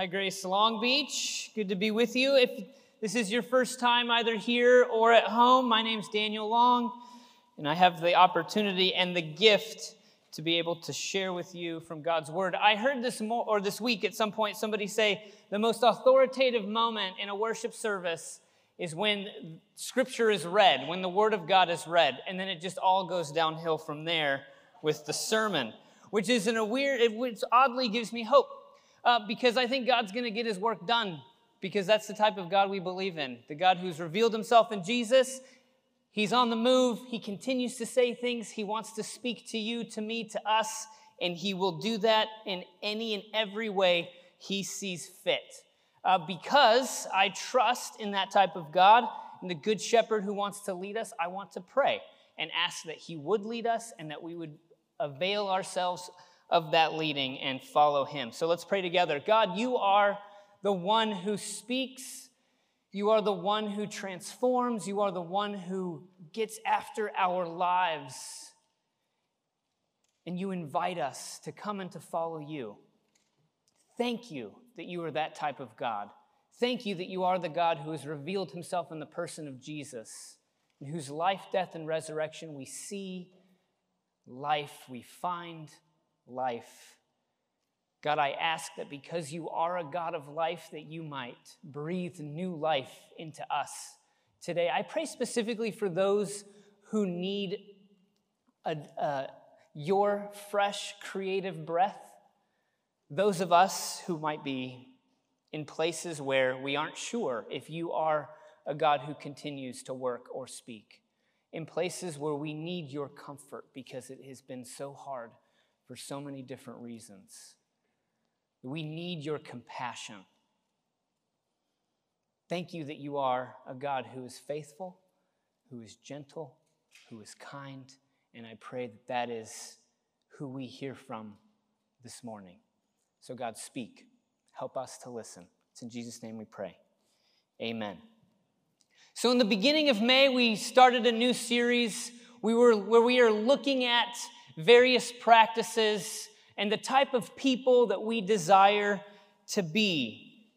Hi, Grace Long Beach. Good to be with you. If this is your first time either here or at home, my name's Daniel Long, and I have the opportunity and the gift to be able to share with you from God's Word. I heard this week at some point somebody say the most authoritative moment in a worship service is when Scripture is read, when the Word of God is read, and then it just all goes downhill from there with the sermon, which is which oddly gives me hope because I think God's going to get His work done because that's the type of God we believe in, the God who's revealed Himself in Jesus. He's on the move. He continues to say things. He wants to speak to you, to me, to us, and He will do that in any and every way He sees fit. Because I trust in that type of God and the Good Shepherd who wants to lead us, I want to pray and ask that He would lead us and that we would avail ourselves of that leading and follow Him. So let's pray together. God, You are the one who speaks. You are the one who transforms. You are the one who gets after our lives. And You invite us to come and to follow You. Thank You that You are that type of God. Thank You that You are the God who has revealed Himself in the person of Jesus, in whose life, death, and resurrection we see life, we find life. God, I ask that because You are a God of life, that You might breathe new life into us today. I pray specifically for those who need Your fresh, creative breath. Those of us who might be in places where we aren't sure if You are a God who continues to work or speak. In places where we need Your comfort because it has been so hard for so many different reasons. We need Your compassion. Thank You that You are a God who is faithful, who is gentle, who is kind, and I pray that that is who we hear from this morning. So God, speak. Help us to listen. It's in Jesus' name we pray. Amen. So in the beginning of May, we started a new series where we are looking at various practices and the type of people that we desire to be.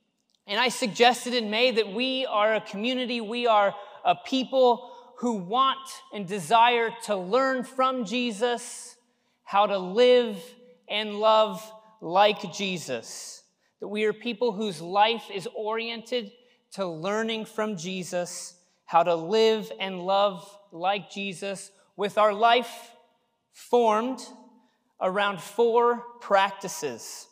And I suggested in May that we are a community, we are a people who want and desire to learn from Jesus how to live and love like Jesus. That we are people whose life is oriented to learning from Jesus how to live and love like Jesus, with our life formed around four practices.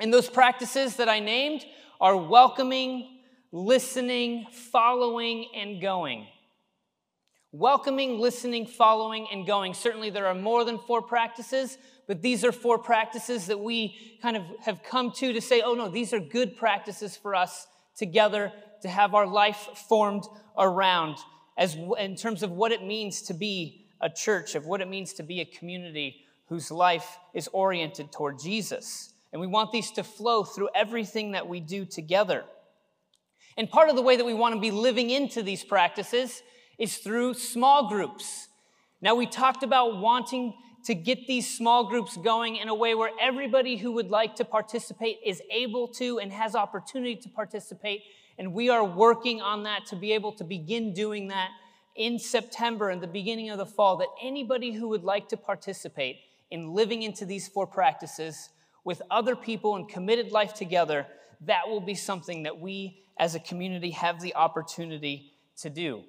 And those practices that I named are welcoming, listening, following, and going. Welcoming, listening, following, and going. Certainly there are more than four practices, but these are four practices that we kind of have come to say, oh no, these are good practices for us together to have our life formed around as in terms of what it means to be a church, of what it means to be a community whose life is oriented toward Jesus. And we want these to flow through everything that we do together. And part of the way that we want to be living into these practices is through small groups. Now, we talked about wanting to get these small groups going in a way where everybody who would like to participate is able to and has opportunity to participate. And we are working on that to be able to begin doing that in September, in the beginning of the fall, that anybody who would like to participate in living into these four practices with other people and committed life together, that will be something that we as a community have the opportunity to do.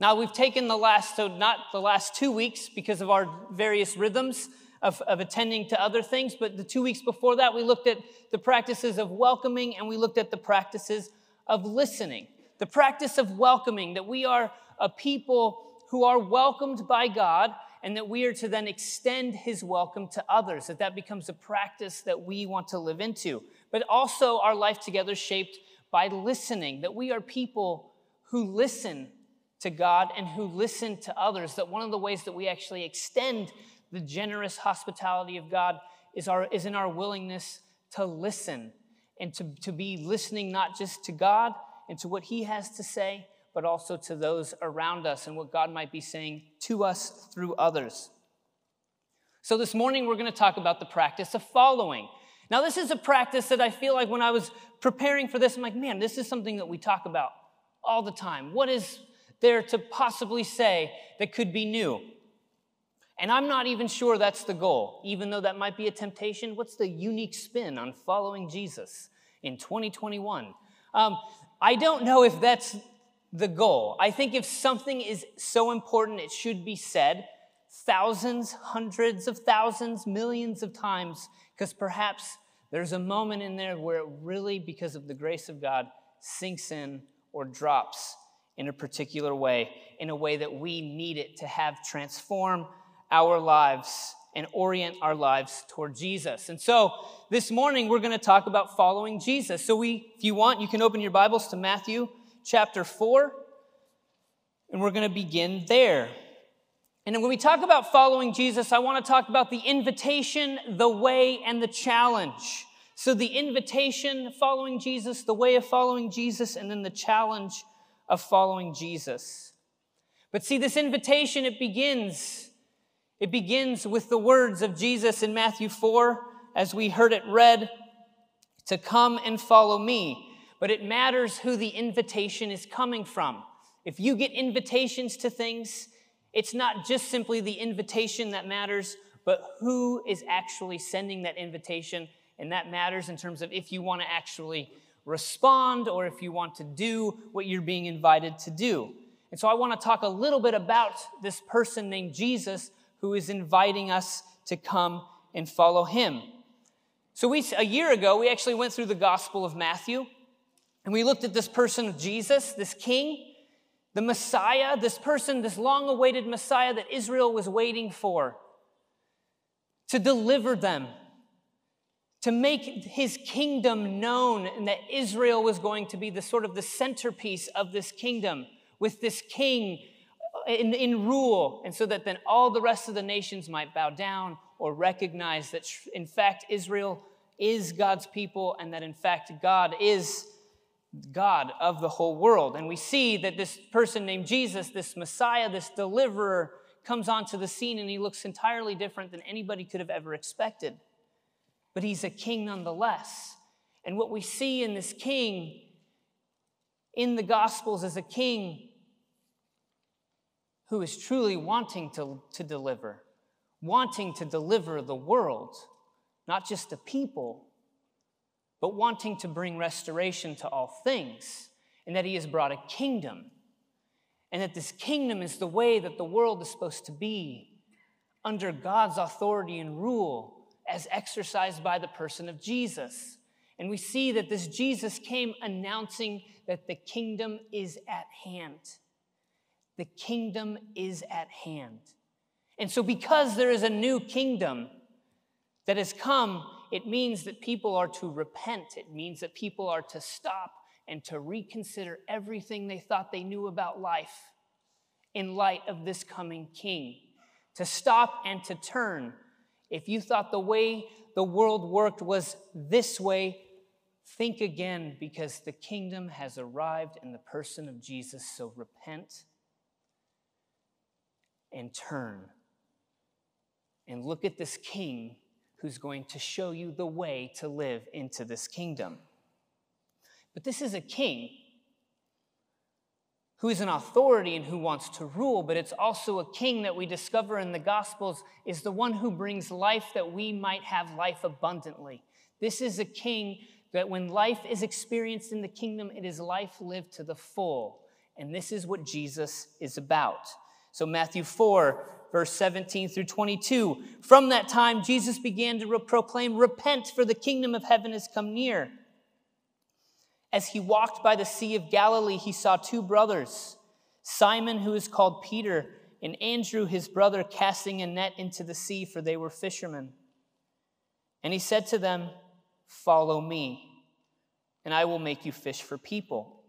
Now, we've taken not the last 2 weeks because of our various rhythms of attending to other things, but the 2 weeks before that, we looked at the practices of welcoming and we looked at the practices of listening. The practice of welcoming, that we are a people who are welcomed by God, and that we are to then extend His welcome to others, that becomes a practice that we want to live into. But also our life together shaped by listening, that we are people who listen to God and who listen to others, that one of the ways that we actually extend the generous hospitality of God is in our willingness to listen and to be listening not just to God and to what He has to say, but also to those around us and what God might be saying to us through others. So this morning, we're going to talk about the practice of following. Now, this is a practice that I feel like when I was preparing for this, I'm like, man, this is something that we talk about all the time. What is there to possibly say that could be new? And I'm not even sure that's the goal, even though that might be a temptation. What's the unique spin on following Jesus in 2021? I don't know if that's the goal. I think if something is so important, it should be said thousands, hundreds of thousands, millions of times, because perhaps there's a moment in there where it really, because of the grace of God, sinks in or drops in a particular way, in a way that we need it to have transform our lives and orient our lives toward Jesus. And so this morning, we're going to talk about following Jesus. So if you want, you can open your Bibles to Matthew chapter 4, and we're going to begin there. And when we talk about following Jesus, I want to talk about the invitation, the way, and the challenge. So the invitation, following Jesus, the way of following Jesus, and then the challenge of following Jesus. But see, this invitation, it begins with the words of Jesus in Matthew 4, as we heard it read, to come and follow me. But it matters who the invitation is coming from. If you get invitations to things, it's not just simply the invitation that matters, but who is actually sending that invitation. And that matters in terms of if you want to actually respond or if you want to do what you're being invited to do. And so I want to talk a little bit about this person named Jesus who is inviting us to come and follow him. So a year ago, we actually went through the Gospel of Matthew, and we looked at this person of Jesus, this king, the Messiah, this person, this long-awaited Messiah that Israel was waiting for, to deliver them, to make his kingdom known, and that Israel was going to be the sort of the centerpiece of this kingdom with this king in rule, and so that then all the rest of the nations might bow down or recognize that, in fact, Israel is God's people and that, in fact, God is God of the whole world. And we see that this person named Jesus, this Messiah, this deliverer, comes onto the scene and he looks entirely different than anybody could have ever expected. But he's a king nonetheless. And what we see in this king, in the Gospels, is a king who is truly wanting to deliver the world, not just the people, but wanting to bring restoration to all things, and that he has brought a kingdom, and that this kingdom is the way that the world is supposed to be, under God's authority and rule, as exercised by the person of Jesus. And we see that this Jesus came announcing that the kingdom is at hand. The kingdom is at hand. And so because there is a new kingdom that has come, it means that people are to repent. It means that people are to stop and to reconsider everything they thought they knew about life in light of this coming king. To stop and to turn. If you thought the way the world worked was this way, think again, because the kingdom has arrived in the person of Jesus. So repent and turn and look at this king who's going to show you the way to live into this kingdom. But this is a king who is an authority and who wants to rule, but it's also a king that we discover in the Gospels is the one who brings life that we might have life abundantly. This is a king that when life is experienced in the kingdom, it is life lived to the full. And this is what Jesus is about. So Matthew 4, verse 17 through 22, from that time, Jesus began to proclaim, repent, for the kingdom of heaven has come near. As he walked by the Sea of Galilee, he saw two brothers, Simon, who is called Peter, and Andrew, his brother, casting a net into the sea, for they were fishermen. And he said to them, follow me, and I will make you fish for people.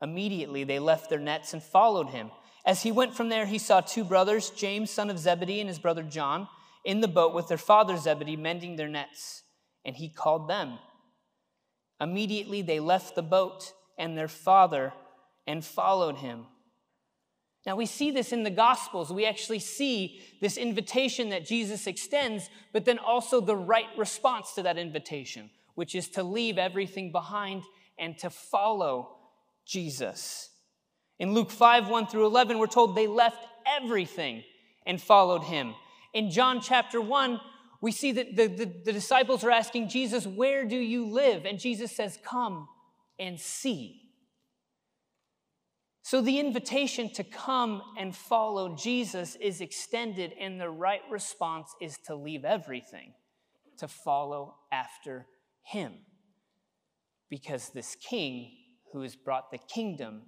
Immediately they left their nets and followed him. As he went from there, he saw two brothers, James, son of Zebedee, and his brother John, in the boat with their father Zebedee, mending their nets. And he called them. Immediately they left the boat and their father and followed him. Now we see this in the Gospels. We actually see this invitation that Jesus extends, but then also the right response to that invitation, which is to leave everything behind and to follow Jesus. In Luke 5, 1 through 11, we're told they left everything and followed him. In John chapter 1, we see that the disciples are asking Jesus, where do you live? And Jesus says, come and see. So the invitation to come and follow Jesus is extended, and the right response is to leave everything, to follow after him. Because this king who has brought the kingdom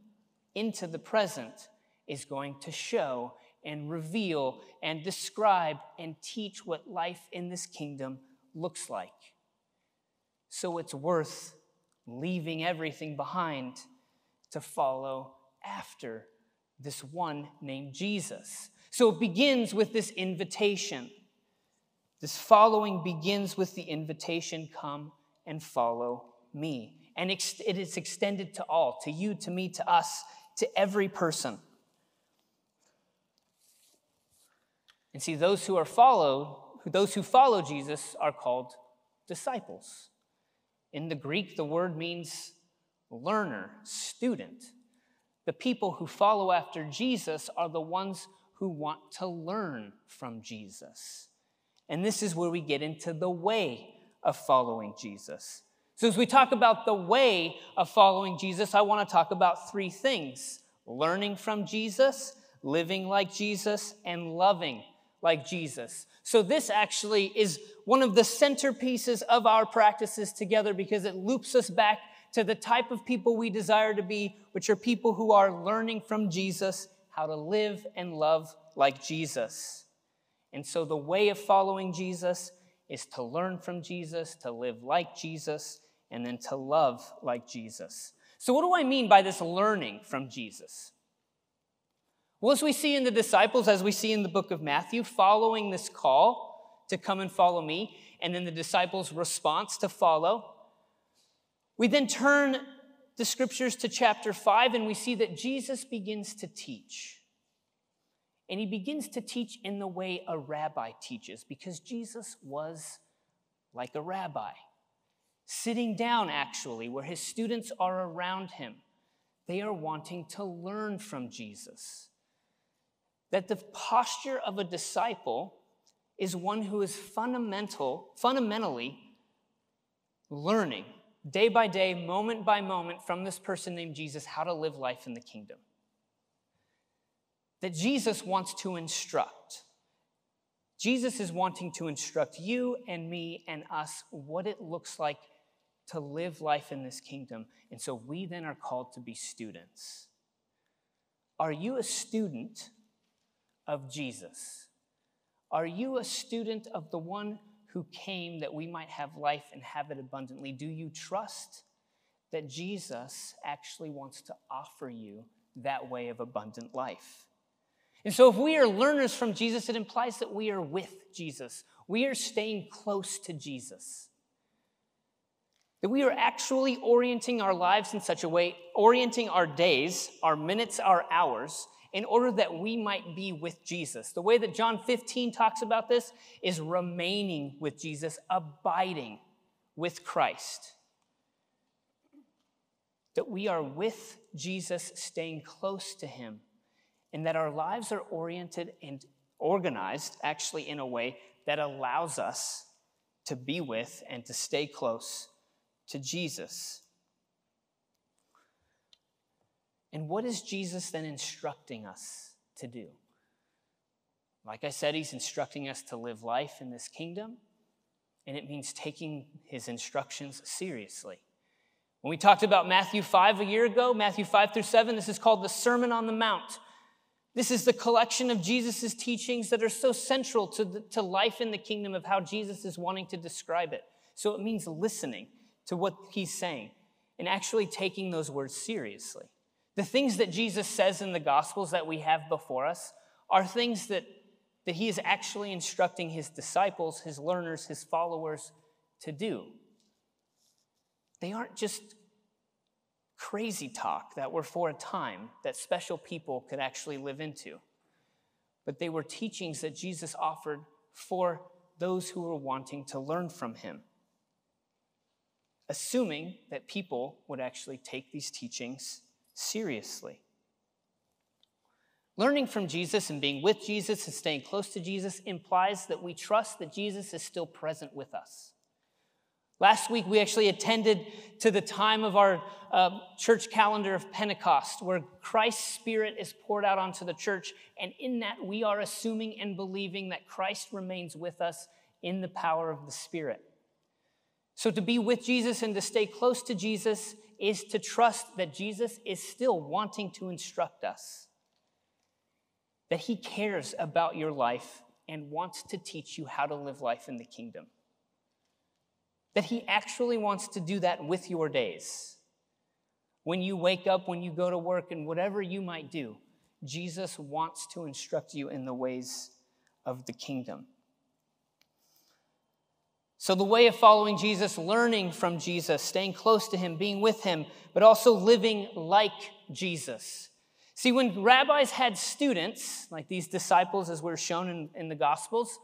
into the present is going to show and reveal and describe and teach what life in this kingdom looks like. So it's worth leaving everything behind to follow after this one named Jesus. So it begins with this invitation. This following begins with the invitation, come and follow me. And it is extended to all, to you, to me, to us, to every person. And see, those who follow Jesus are called disciples. In the Greek, the word means learner, student. The people who follow after Jesus are the ones who want to learn from Jesus. And this is where we get into the way of following Jesus. So as we talk about the way of following Jesus, I want to talk about three things: learning from Jesus, living like Jesus, and loving like Jesus. So this actually is one of the centerpieces of our practices together, because it loops us back to the type of people we desire to be, which are people who are learning from Jesus how to live and love like Jesus. And so the way of following Jesus is to learn from Jesus, to live like Jesus, and then to love like Jesus. So what do I mean by this learning from Jesus? Well, as we see in the disciples, as we see in the book of Matthew, following this call to come and follow me, and then the disciples' response to follow, we then turn the scriptures to chapter 5, and we see that Jesus begins to teach. And he begins to teach in the way a rabbi teaches, because Jesus was like a rabbi, sitting down actually where his students are around him. They are wanting to learn from Jesus. That the posture of a disciple is one who is fundamentally learning day by day, moment by moment, from this person named Jesus how to live life in the kingdom. That Jesus wants to instruct. Jesus is wanting to instruct you and me and us what it looks like to live life in this kingdom. And so we then are called to be students. Are you a student of Jesus? Are you a student of the one who came that we might have life and have it abundantly? Do you trust that Jesus actually wants to offer you that way of abundant life? And so if we are learners from Jesus, it implies that we are with Jesus. We are staying close to Jesus. That we are actually orienting our lives in such a way, orienting our days, our minutes, our hours, in order that we might be with Jesus. The way that John 15 talks about this is remaining with Jesus, abiding with Christ. That we are with Jesus, staying close to him, and that our lives are oriented and organized actually in a way that allows us to be with and to stay close to Jesus. And what is Jesus then instructing us to do? Like I said, he's instructing us to live life in this kingdom, and it means taking his instructions seriously. When we talked about Matthew 5 a year ago, Matthew 5 through 7, this is called the Sermon on the Mount. This is the collection of Jesus' teachings that are so central to life in the kingdom, of how Jesus is wanting to describe it. So it means listening to what he's saying, and actually taking those words seriously. The things that Jesus says in the Gospels that we have before us are things that he is actually instructing his disciples, his learners, his followers to do. They aren't just crazy talk that were for a time that special people could actually live into. But they were teachings that Jesus offered for those who were wanting to learn from him, assuming that people would actually take these teachings seriously. Learning from Jesus and being with Jesus and staying close to Jesus implies that we trust that Jesus is still present with us. Last week, we actually attended to the time of our church calendar of Pentecost, where Christ's Spirit is poured out onto the church, and in that we are assuming and believing that Christ remains with us in the power of the Spirit. So to be with Jesus and to stay close to Jesus is to trust that Jesus is still wanting to instruct us, that he cares about your life and wants to teach you how to live life in the kingdom, that he actually wants to do that with your days. When you wake up, when you go to work, and whatever you might do, Jesus wants to instruct you in the ways of the kingdom. So the way of following Jesus, learning from Jesus, staying close to him, being with him, but also living like Jesus. See, when rabbis had students, like these disciples as we're shown in the Gospels,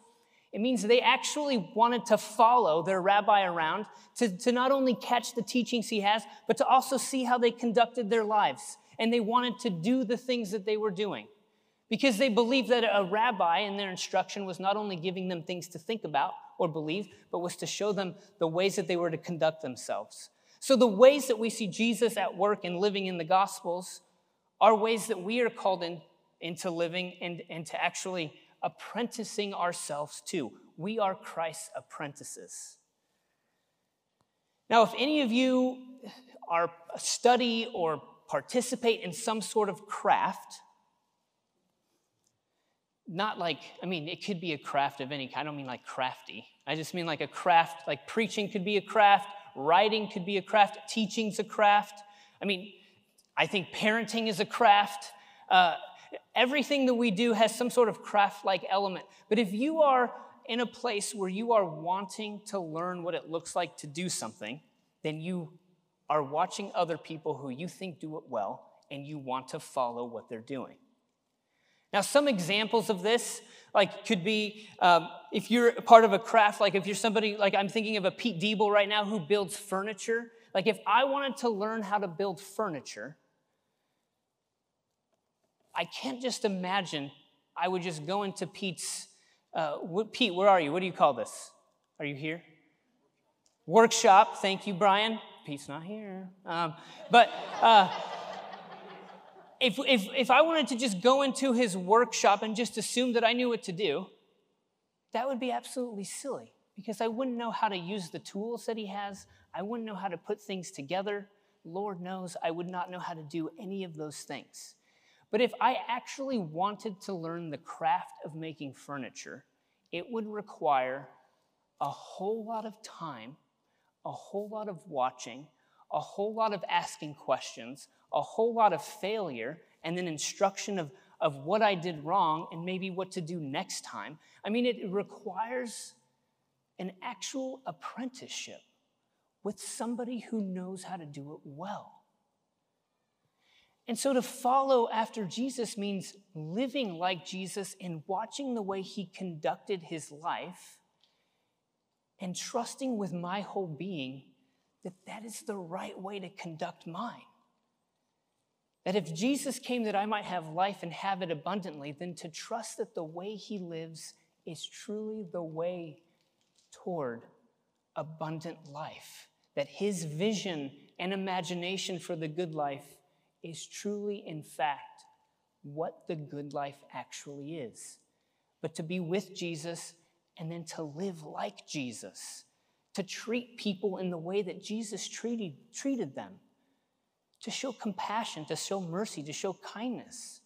it means they actually wanted to follow their rabbi around to not only catch the teachings he has, but to also see how they conducted their lives. And they wanted to do the things that they were doing, because they believed that a rabbi in their instruction was not only giving them things to think about or believe, but was to show them the ways that they were to conduct themselves. So the ways that we see Jesus at work and living in the Gospels are ways that we are called into living and to actually apprenticing ourselves to. We are Christ's apprentices. Now, if any of you are study or participate in some sort of craft, not like, I mean, it could be a craft of any kind. I don't mean like crafty. I just mean like a craft, like preaching could be a craft, writing could be a craft, teaching's a craft. I mean, I think parenting is a craft. Everything that we do has some sort of craft-like element. But if you are in a place where you are wanting to learn what it looks like to do something, then you are watching other people who you think do it well, and you want to follow what they're doing. Now, some examples of this, like, could be if you're part of a craft, like if you're somebody, like I'm thinking of a Pete Deeble right now who builds furniture. Like, if I wanted to learn how to build furniture, I can't just imagine I would just go into Pete's, Pete, where are you? What do you call this? Are you here? Workshop. Thank you, Brian. Pete's not here. If I wanted to just go into his workshop and just assume that I knew what to do, that would be absolutely silly, because I wouldn't know how to use the tools that he has. I wouldn't know how to put things together. Lord knows I would not know how to do any of those things. But if I actually wanted to learn the craft of making furniture, it would require a whole lot of time, a whole lot of watching, a whole lot of asking questions, a whole lot of failure, and then instruction of what I did wrong and maybe what to do next time. I mean, it requires an actual apprenticeship with somebody who knows how to do it well. And so to follow after Jesus means living like Jesus and watching the way he conducted his life and trusting with my whole being that that is the right way to conduct mine. That if Jesus came that I might have life and have it abundantly, then to trust that the way he lives is truly the way toward abundant life, that his vision and imagination for the good life is truly, in fact, what the good life actually is. But to be with Jesus and then to live like Jesus, to treat people in the way that Jesus treated them, to show compassion, to show mercy, to show kindness,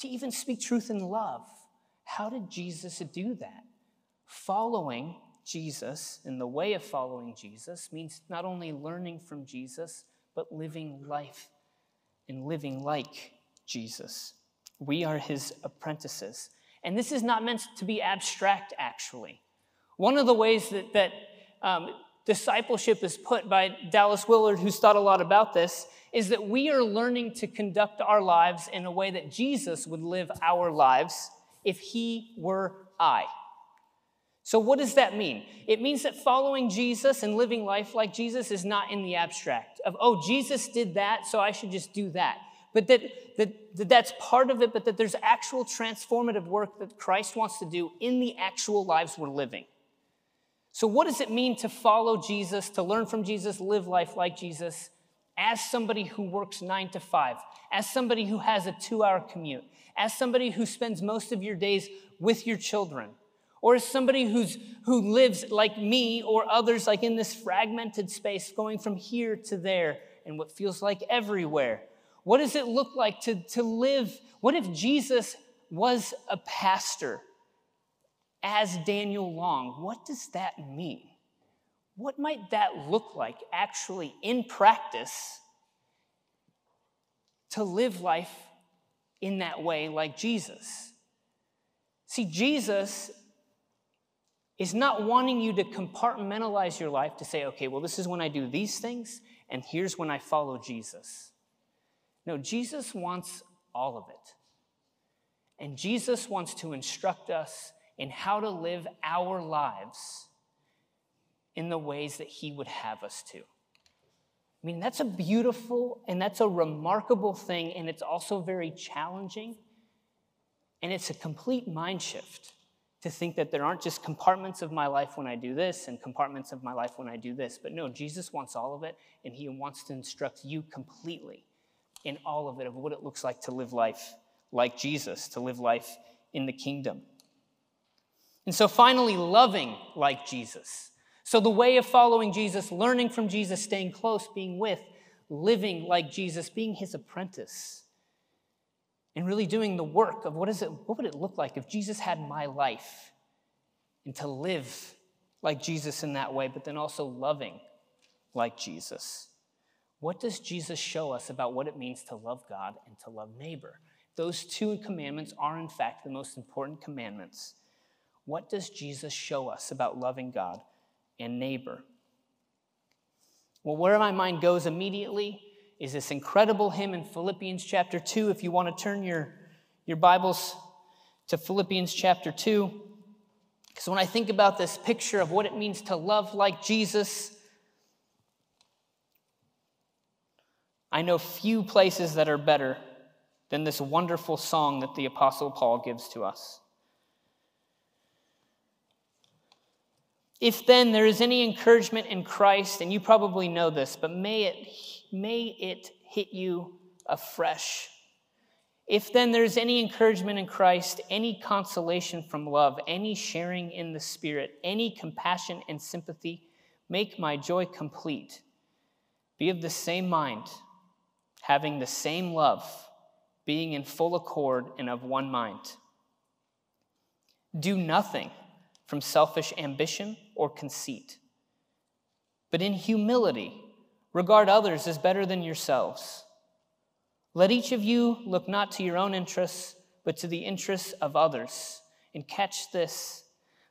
to even speak truth in love. How did Jesus do that? Following Jesus, and the way of following Jesus, means not only learning from Jesus, but living life and living like Jesus. We are his apprentices. And this is not meant to be abstract, actually. One of the ways that discipleship is put by Dallas Willard, who's thought a lot about this, is that we are learning to conduct our lives in a way that Jesus would live our lives if he were I. So what does that mean? It means that following Jesus and living life like Jesus is not in the abstract of, oh, Jesus did that, so I should just do that. But that's part of it, but that there's actual transformative work that Christ wants to do in the actual lives we're living. So what does it mean to follow Jesus, to learn from Jesus, live life like Jesus, as somebody who works 9 to 5, as somebody who has a 2-hour commute, as somebody who spends most of your days with your children, or as somebody who lives like me or others, like in this fragmented space, going from here to there and what feels like everywhere? What does it look like to live? What if Jesus was a pastor as Daniel Long? What does that mean? What might that look like actually in practice to live life in that way like Jesus? See, Jesus is not wanting you to compartmentalize your life to say, okay, well, this is when I do these things, and here's when I follow Jesus. No, Jesus wants all of it. And Jesus wants to instruct us in how to live our lives in the ways that he would have us to. I mean, that's a beautiful and that's a remarkable thing, and it's also very challenging. And it's a complete mind shift to think that there aren't just compartments of my life when I do this and compartments of my life when I do this. But no, Jesus wants all of it, and he wants to instruct you completely in all of it, of what it looks like to live life like Jesus, to live life in the kingdom. And so finally, loving like Jesus. So the way of following Jesus, learning from Jesus, staying close, being with, living like Jesus, being his apprentice, and really doing the work of what would it look like if Jesus had my life, and to live like Jesus in that way, but then also loving like Jesus. What does Jesus show us about what it means to love God and to love neighbor? Those two commandments are, in fact, the most important commandments. What does Jesus show us about loving God and neighbor? Well, where my mind goes immediately is this incredible hymn in Philippians chapter 2. If you want to turn your Bibles to Philippians chapter 2, because when I think about this picture of what it means to love like Jesus, I know few places that are better than this wonderful song that the Apostle Paul gives to us. If then there is any encouragement in Christ, and you probably know this, but may it hit you afresh. If then there is any encouragement in Christ, any consolation from love, any sharing in the Spirit, any compassion and sympathy, make my joy complete. Be of the same mind, having the same love, being in full accord and of one mind. Do nothing from selfish ambition or conceit, but in humility regard others as better than yourselves. Let each of you look not to your own interests, but to the interests of others. And catch this,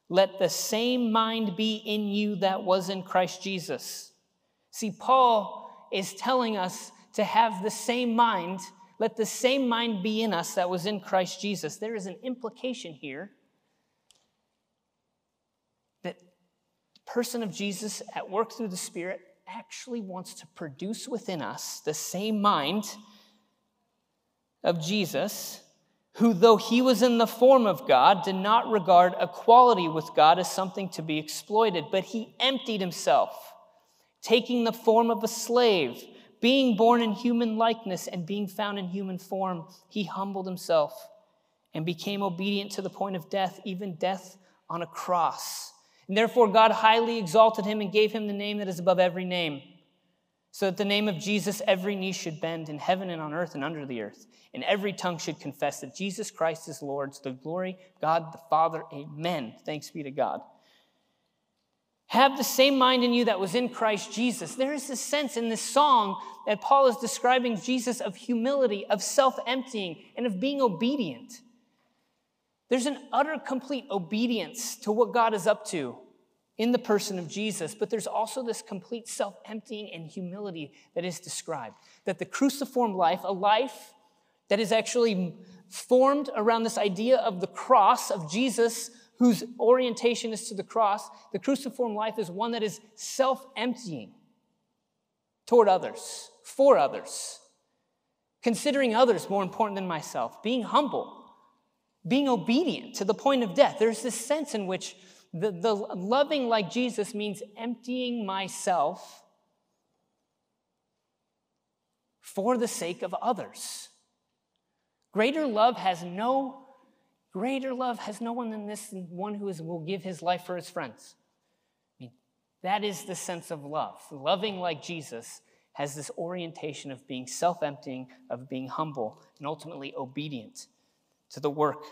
let the same mind be in you that was in Christ Jesus. See, Paul is telling us to have the same mind. Let the same mind be in us that was in Christ Jesus. There is an implication here that the person of Jesus at work through the Spirit actually wants to produce within us the same mind of Jesus, who, though he was in the form of God, did not regard equality with God as something to be exploited, but he emptied himself, taking the form of a slave, being born in human likeness and being found in human form, he humbled himself and became obedient to the point of death, even death on a cross. And therefore God highly exalted him and gave him the name that is above every name, so that the name of Jesus every knee should bend in heaven and on earth and under the earth, and every tongue should confess that Jesus Christ is Lord, to the glory of God the Father. Amen. Thanks be to God. Have the same mind in you that was in Christ Jesus. There is this sense in this song that Paul is describing Jesus of humility, of self-emptying, and of being obedient. There's an utter, complete obedience to what God is up to in the person of Jesus, but there's also this complete self-emptying and humility that is described. That the cruciform life, a life that is actually formed around this idea of the cross of Jesus, whose orientation is to the cross, the cruciform life is one that is self-emptying toward others, for others, considering others more important than myself, being humble, being obedient to the point of death. There's this sense in which the loving like Jesus means emptying myself for the sake of others. Greater love has no one than this one who will give his life for his friends. I mean, that is the sense of love. Loving like Jesus has this orientation of being self-emptying, of being humble, and ultimately obedient to the work,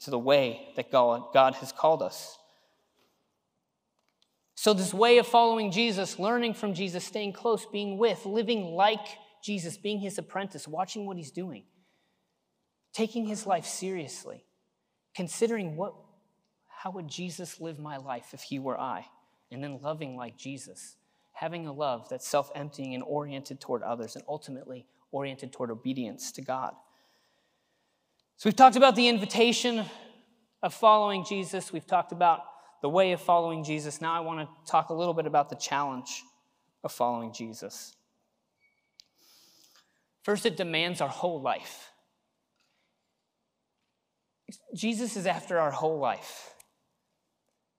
to the way that God has called us. So this way of following Jesus, learning from Jesus, staying close, being with, living like Jesus, being his apprentice, watching what he's doing, taking his life seriously, considering how would Jesus live my life if he were I, and then loving like Jesus, having a love that's self-emptying and oriented toward others and ultimately oriented toward obedience to God. So we've talked about the invitation of following Jesus. We've talked about the way of following Jesus. Now I want to talk a little bit about the challenge of following Jesus. First, it demands our whole life. Jesus is after our whole life.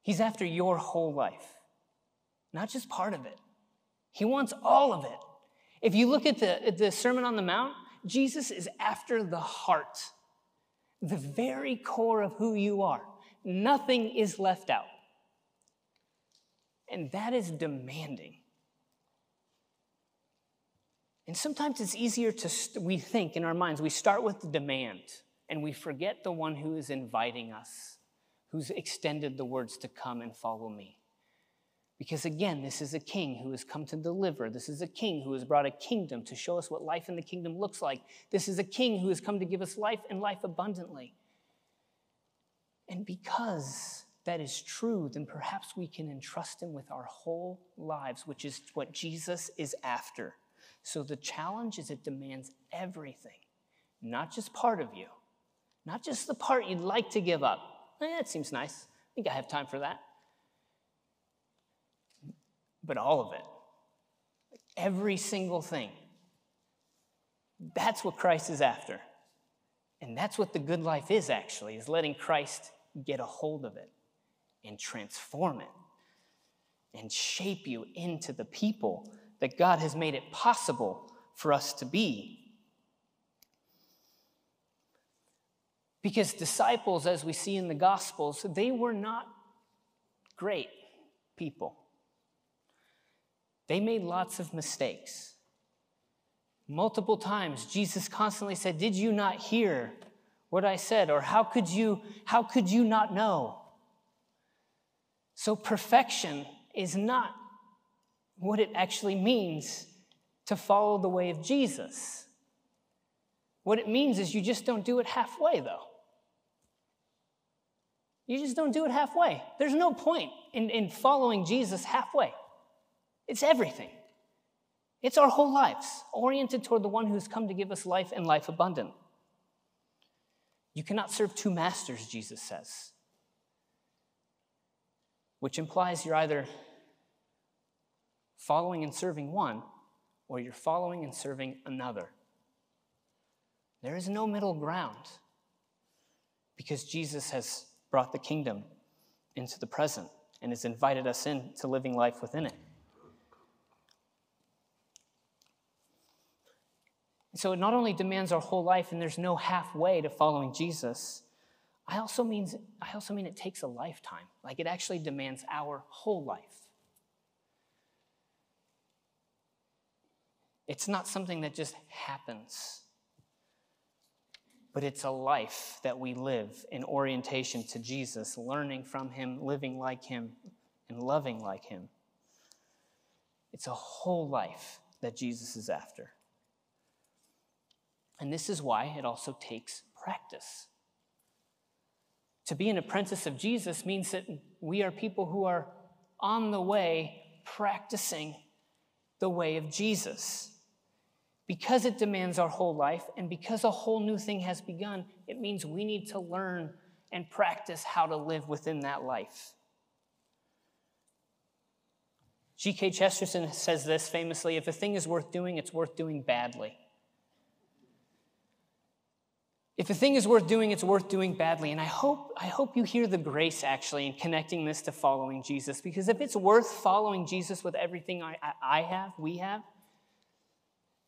He's after your whole life, not just part of it. He wants all of it. If you look at the Sermon on the Mount, Jesus is after the heart, the very core of who you are. Nothing is left out. And that is demanding. And sometimes it's easier we think in our minds, we start with the demand, and we forget the one who is inviting us, who's extended the words to come and follow me. Because again, this is a king who has come to deliver. This is a king who has brought a kingdom to show us what life in the kingdom looks like. This is a king who has come to give us life and life abundantly. And because that is true, then perhaps we can entrust him with our whole lives, which is what Jesus is after. So the challenge is it demands everything, not just part of you. Not just the part you'd like to give up. That seems nice. I think I have time for that. But all of it. Every single thing. That's what Christ is after. And that's what the good life is actually, is letting Christ get a hold of it and transform it and shape you into the people that God has made it possible for us to be. Because disciples, as we see in the Gospels, they were not great people. They made lots of mistakes. Multiple times, Jesus constantly said, "Did you not hear what I said?" Or how could you not know? So perfection is not what it actually means to follow the way of Jesus. What it means is you just don't do it halfway, though. You just don't do it halfway. There's no point in following Jesus halfway. It's everything. It's our whole lives, oriented toward the one who's come to give us life and life abundant. You cannot serve two masters, Jesus says, which implies you're either following and serving one, or you're following and serving another. There is no middle ground because Jesus has brought the kingdom into the present and has invited us into living life within it. So it not only demands our whole life and there's no halfway to following Jesus, I also mean it takes a lifetime. Like it actually demands our whole life. It's not something that just happens. But it's a life that we live in orientation to Jesus, learning from him, living like him, and loving like him. It's a whole life that Jesus is after. And this is why it also takes practice. To be an apprentice of Jesus means that we are people who are on the way practicing the way of Jesus. Because it demands our whole life, and because a whole new thing has begun, it means we need to learn and practice how to live within that life. G.K. Chesterton says this famously, if a thing is worth doing, it's worth doing badly. If a thing is worth doing, it's worth doing badly. And I hope you hear the grace, actually, in connecting this to following Jesus. Because if it's worth following Jesus with everything we have,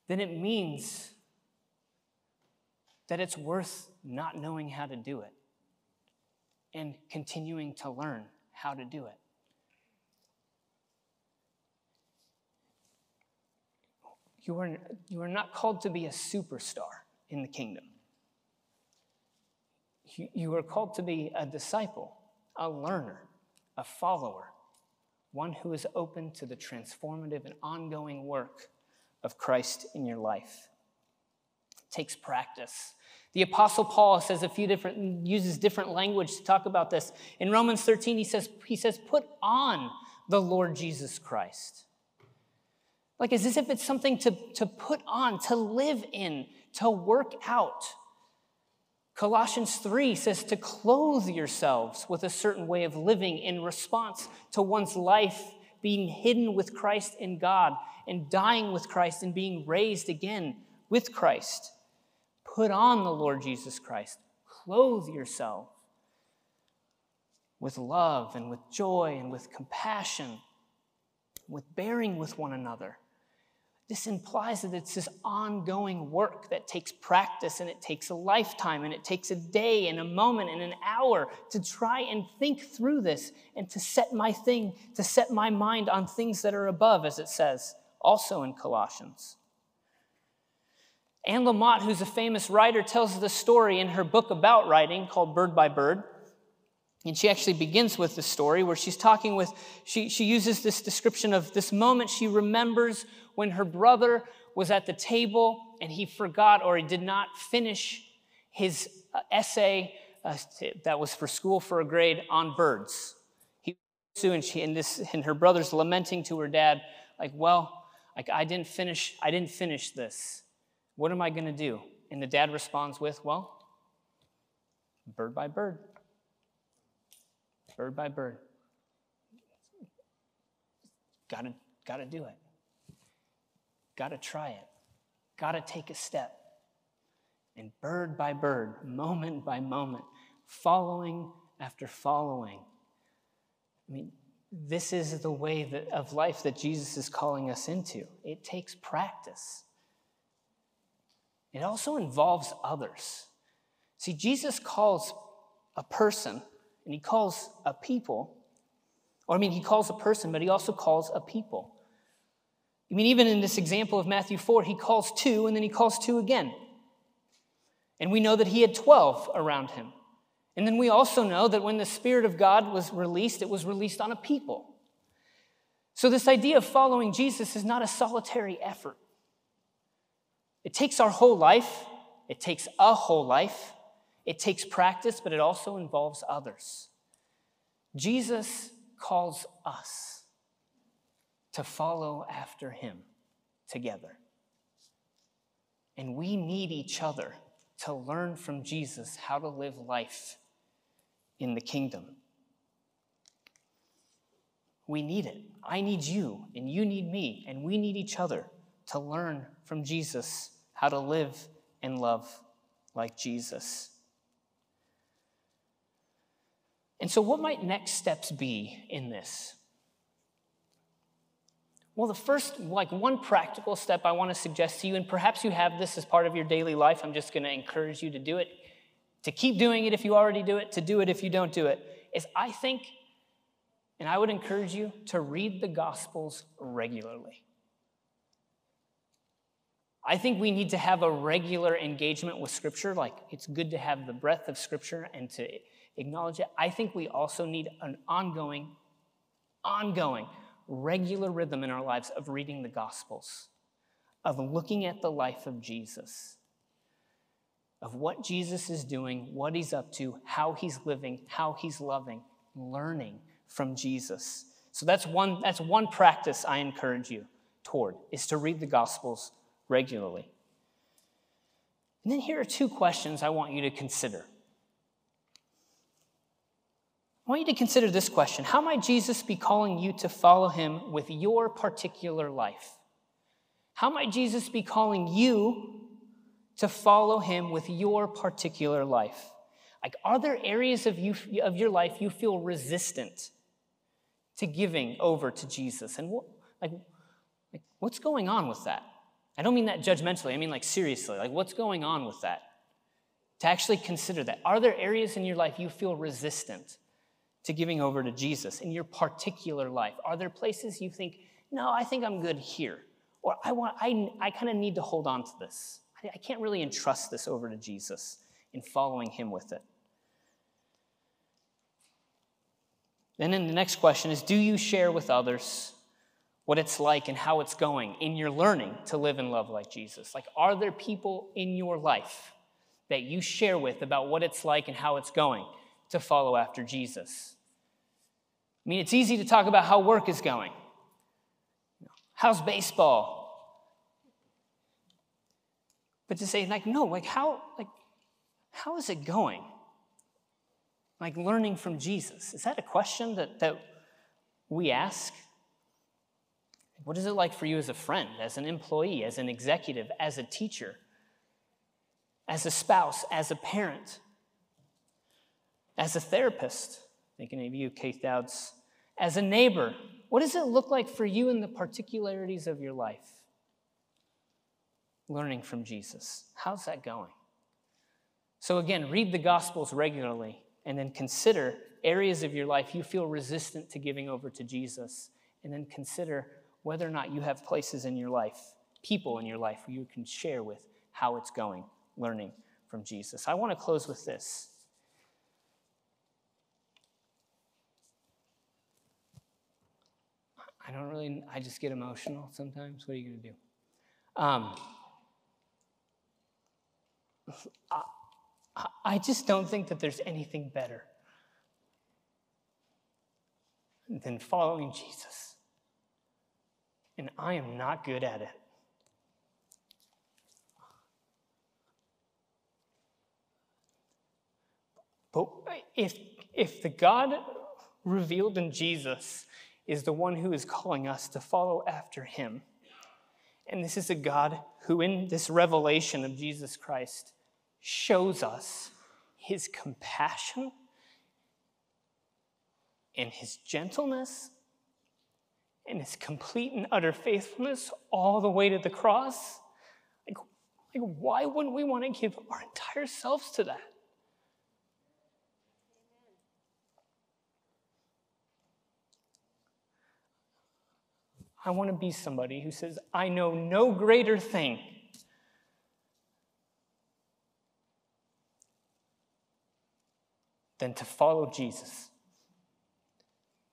then it means that it's worth not knowing how to do it and continuing to learn how to do it. You are not called to be a superstar in the kingdom. You are called to be a disciple, a learner, a follower, one who is open to the transformative and ongoing work of Christ in your life. It takes practice. The Apostle Paul says uses different language to talk about this. In Romans 13, he says, put on the Lord Jesus Christ. Like as if it's something to put on, to live in, to work out. Colossians 3 says to clothe yourselves with a certain way of living in response to one's life being hidden with Christ in God and dying with Christ and being raised again with Christ. Put on the Lord Jesus Christ. Clothe yourself with love and with joy and with compassion, with bearing with one another. This implies that it's this ongoing work that takes practice and it takes a lifetime and it takes a day and a moment and an hour to try and think through this and to set my mind on things that are above, as it says also in Colossians. Anne Lamott, who's a famous writer, tells the story in her book about writing called Bird by Bird. And she actually begins with the story where she's talking with, she uses this description of this moment she remembers when her brother was at the table and he forgot or he did not finish his essay that was for school for a grade on birds. And her brother's lamenting to her dad, I didn't finish this. What am I going to do? And the dad responds with, bird by bird. Bird by bird. Gotta do it. Gotta try it. Gotta take a step. And bird by bird, moment by moment, following after following. I mean, this is the way of life that Jesus is calling us into. It takes practice. It also involves others. See, Jesus calls a person. And he calls a person, but he also calls a people. I mean, even in this example of Matthew 4, he calls two, and then he calls two again. And we know that he had 12 around him. And then we also know that when the Spirit of God was released, it was released on a people. So this idea of following Jesus is not a solitary effort. It takes our whole life. It takes a whole life. It takes practice, but it also involves others. Jesus calls us to follow after him together. And we need each other to learn from Jesus how to live life in the kingdom. We need it. I need you, and you need me, and we need each other to learn from Jesus how to live and love like Jesus. And so what might next steps be in this? Well, the first, one practical step I want to suggest to you, and perhaps you have this as part of your daily life, I'm just going to encourage you to do it, to keep doing it if you already do it, to do it if you don't do it, is I think, and I would encourage you to read the Gospels regularly. I think we need to have a regular engagement with Scripture, it's good to have the breadth of Scripture and to acknowledge it. I think we also need an ongoing, regular rhythm in our lives of reading the Gospels, of looking at the life of Jesus, of what Jesus is doing, what he's up to, how he's living, how he's loving, learning from Jesus. So that's one practice I encourage you toward, is to read the Gospels regularly. And then here are two questions I want you to consider. I want you to consider this question. How might Jesus be calling you to follow him with your particular life? How might Jesus be calling you to follow him with your particular life? Like, are there areas of your life you feel resistant to giving over to Jesus? And what's going on with that? I don't mean that judgmentally. I mean, seriously. What's going on with that? To actually consider that. Are there areas in your life you feel resistant to giving over to Jesus in your particular life? Are there places you think, no, I think I'm good here, or I kind of need to hold on to this. I can't really entrust this over to Jesus in following him with it. And then the next question is, do you share with others what it's like and how it's going in your learning to live and love like Jesus? Are there people in your life that you share with about what it's like and how it's going to follow after Jesus? I mean, it's easy to talk about how work is going. How's baseball? But to say, how is it going? Learning from Jesus. Is that a question that we ask? What is it like for you as a friend, as an employee, as an executive, as a teacher, as a spouse, as a parent? As a therapist, thinking of you, Keith Dowds, as a neighbor, what does it look like for you in the particularities of your life? Learning from Jesus. How's that going? So again, read the Gospels regularly and then consider areas of your life you feel resistant to giving over to Jesus, and then consider whether or not you have places in your life, people in your life who you can share with how it's going, learning from Jesus. I want to close with this. I just get emotional sometimes. What are you going to do? I just don't think that there's anything better than following Jesus. And I am not good at it. But if the God revealed in Jesus is the one who is calling us to follow after him, and this is a God who in this revelation of Jesus Christ shows us his compassion and his gentleness and his complete and utter faithfulness all the way to the cross, why wouldn't we want to give our entire selves to that? I want to be somebody who says, I know no greater thing than to follow Jesus.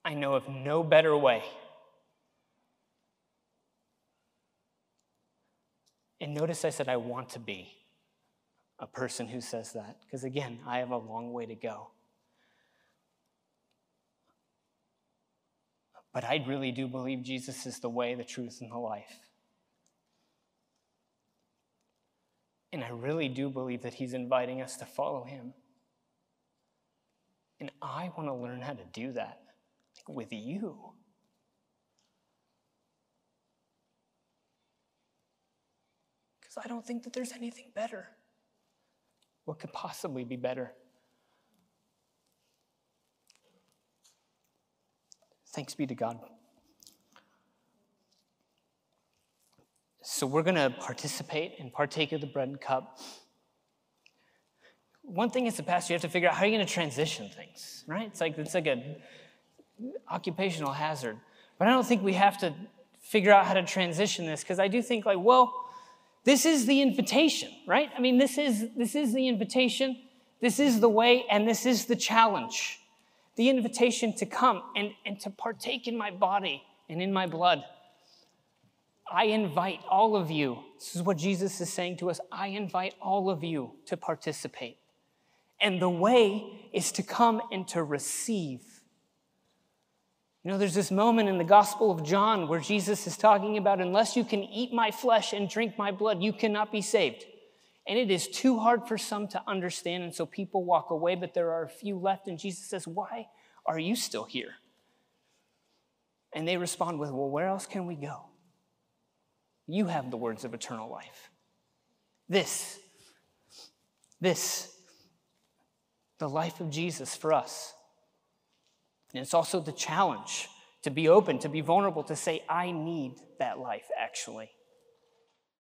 I know of no better way. And notice I said I want to be a person who says that, because again, I have a long way to go. But I really do believe Jesus is the way, the truth, and the life. And I really do believe that he's inviting us to follow him. And I want to learn how to do that with you. Because I don't think that there's anything better. What could possibly be better? Thanks be to God. So we're going to participate and partake of the bread and cup. One thing as a pastor, you have to figure out how you're going to transition things, right? It's like an occupational hazard. But I don't think we have to figure out how to transition this, because I do think this is the invitation, right? I mean, this is the invitation, this is the way, and this is the challenge. The invitation to come and to partake in my body and in my blood. I invite all of you. This is what Jesus is saying to us. I invite all of you to participate. And the way is to come and to receive. You know, there's this moment in the Gospel of John where Jesus is talking about, unless you can eat my flesh and drink my blood, you cannot be saved. And it is too hard for some to understand, and so people walk away, but there are a few left, and Jesus says, why are you still here? And they respond with, well, where else can we go? You have the words of eternal life. This, the life of Jesus for us. And it's also the challenge to be open, to be vulnerable, to say, I need that life, actually.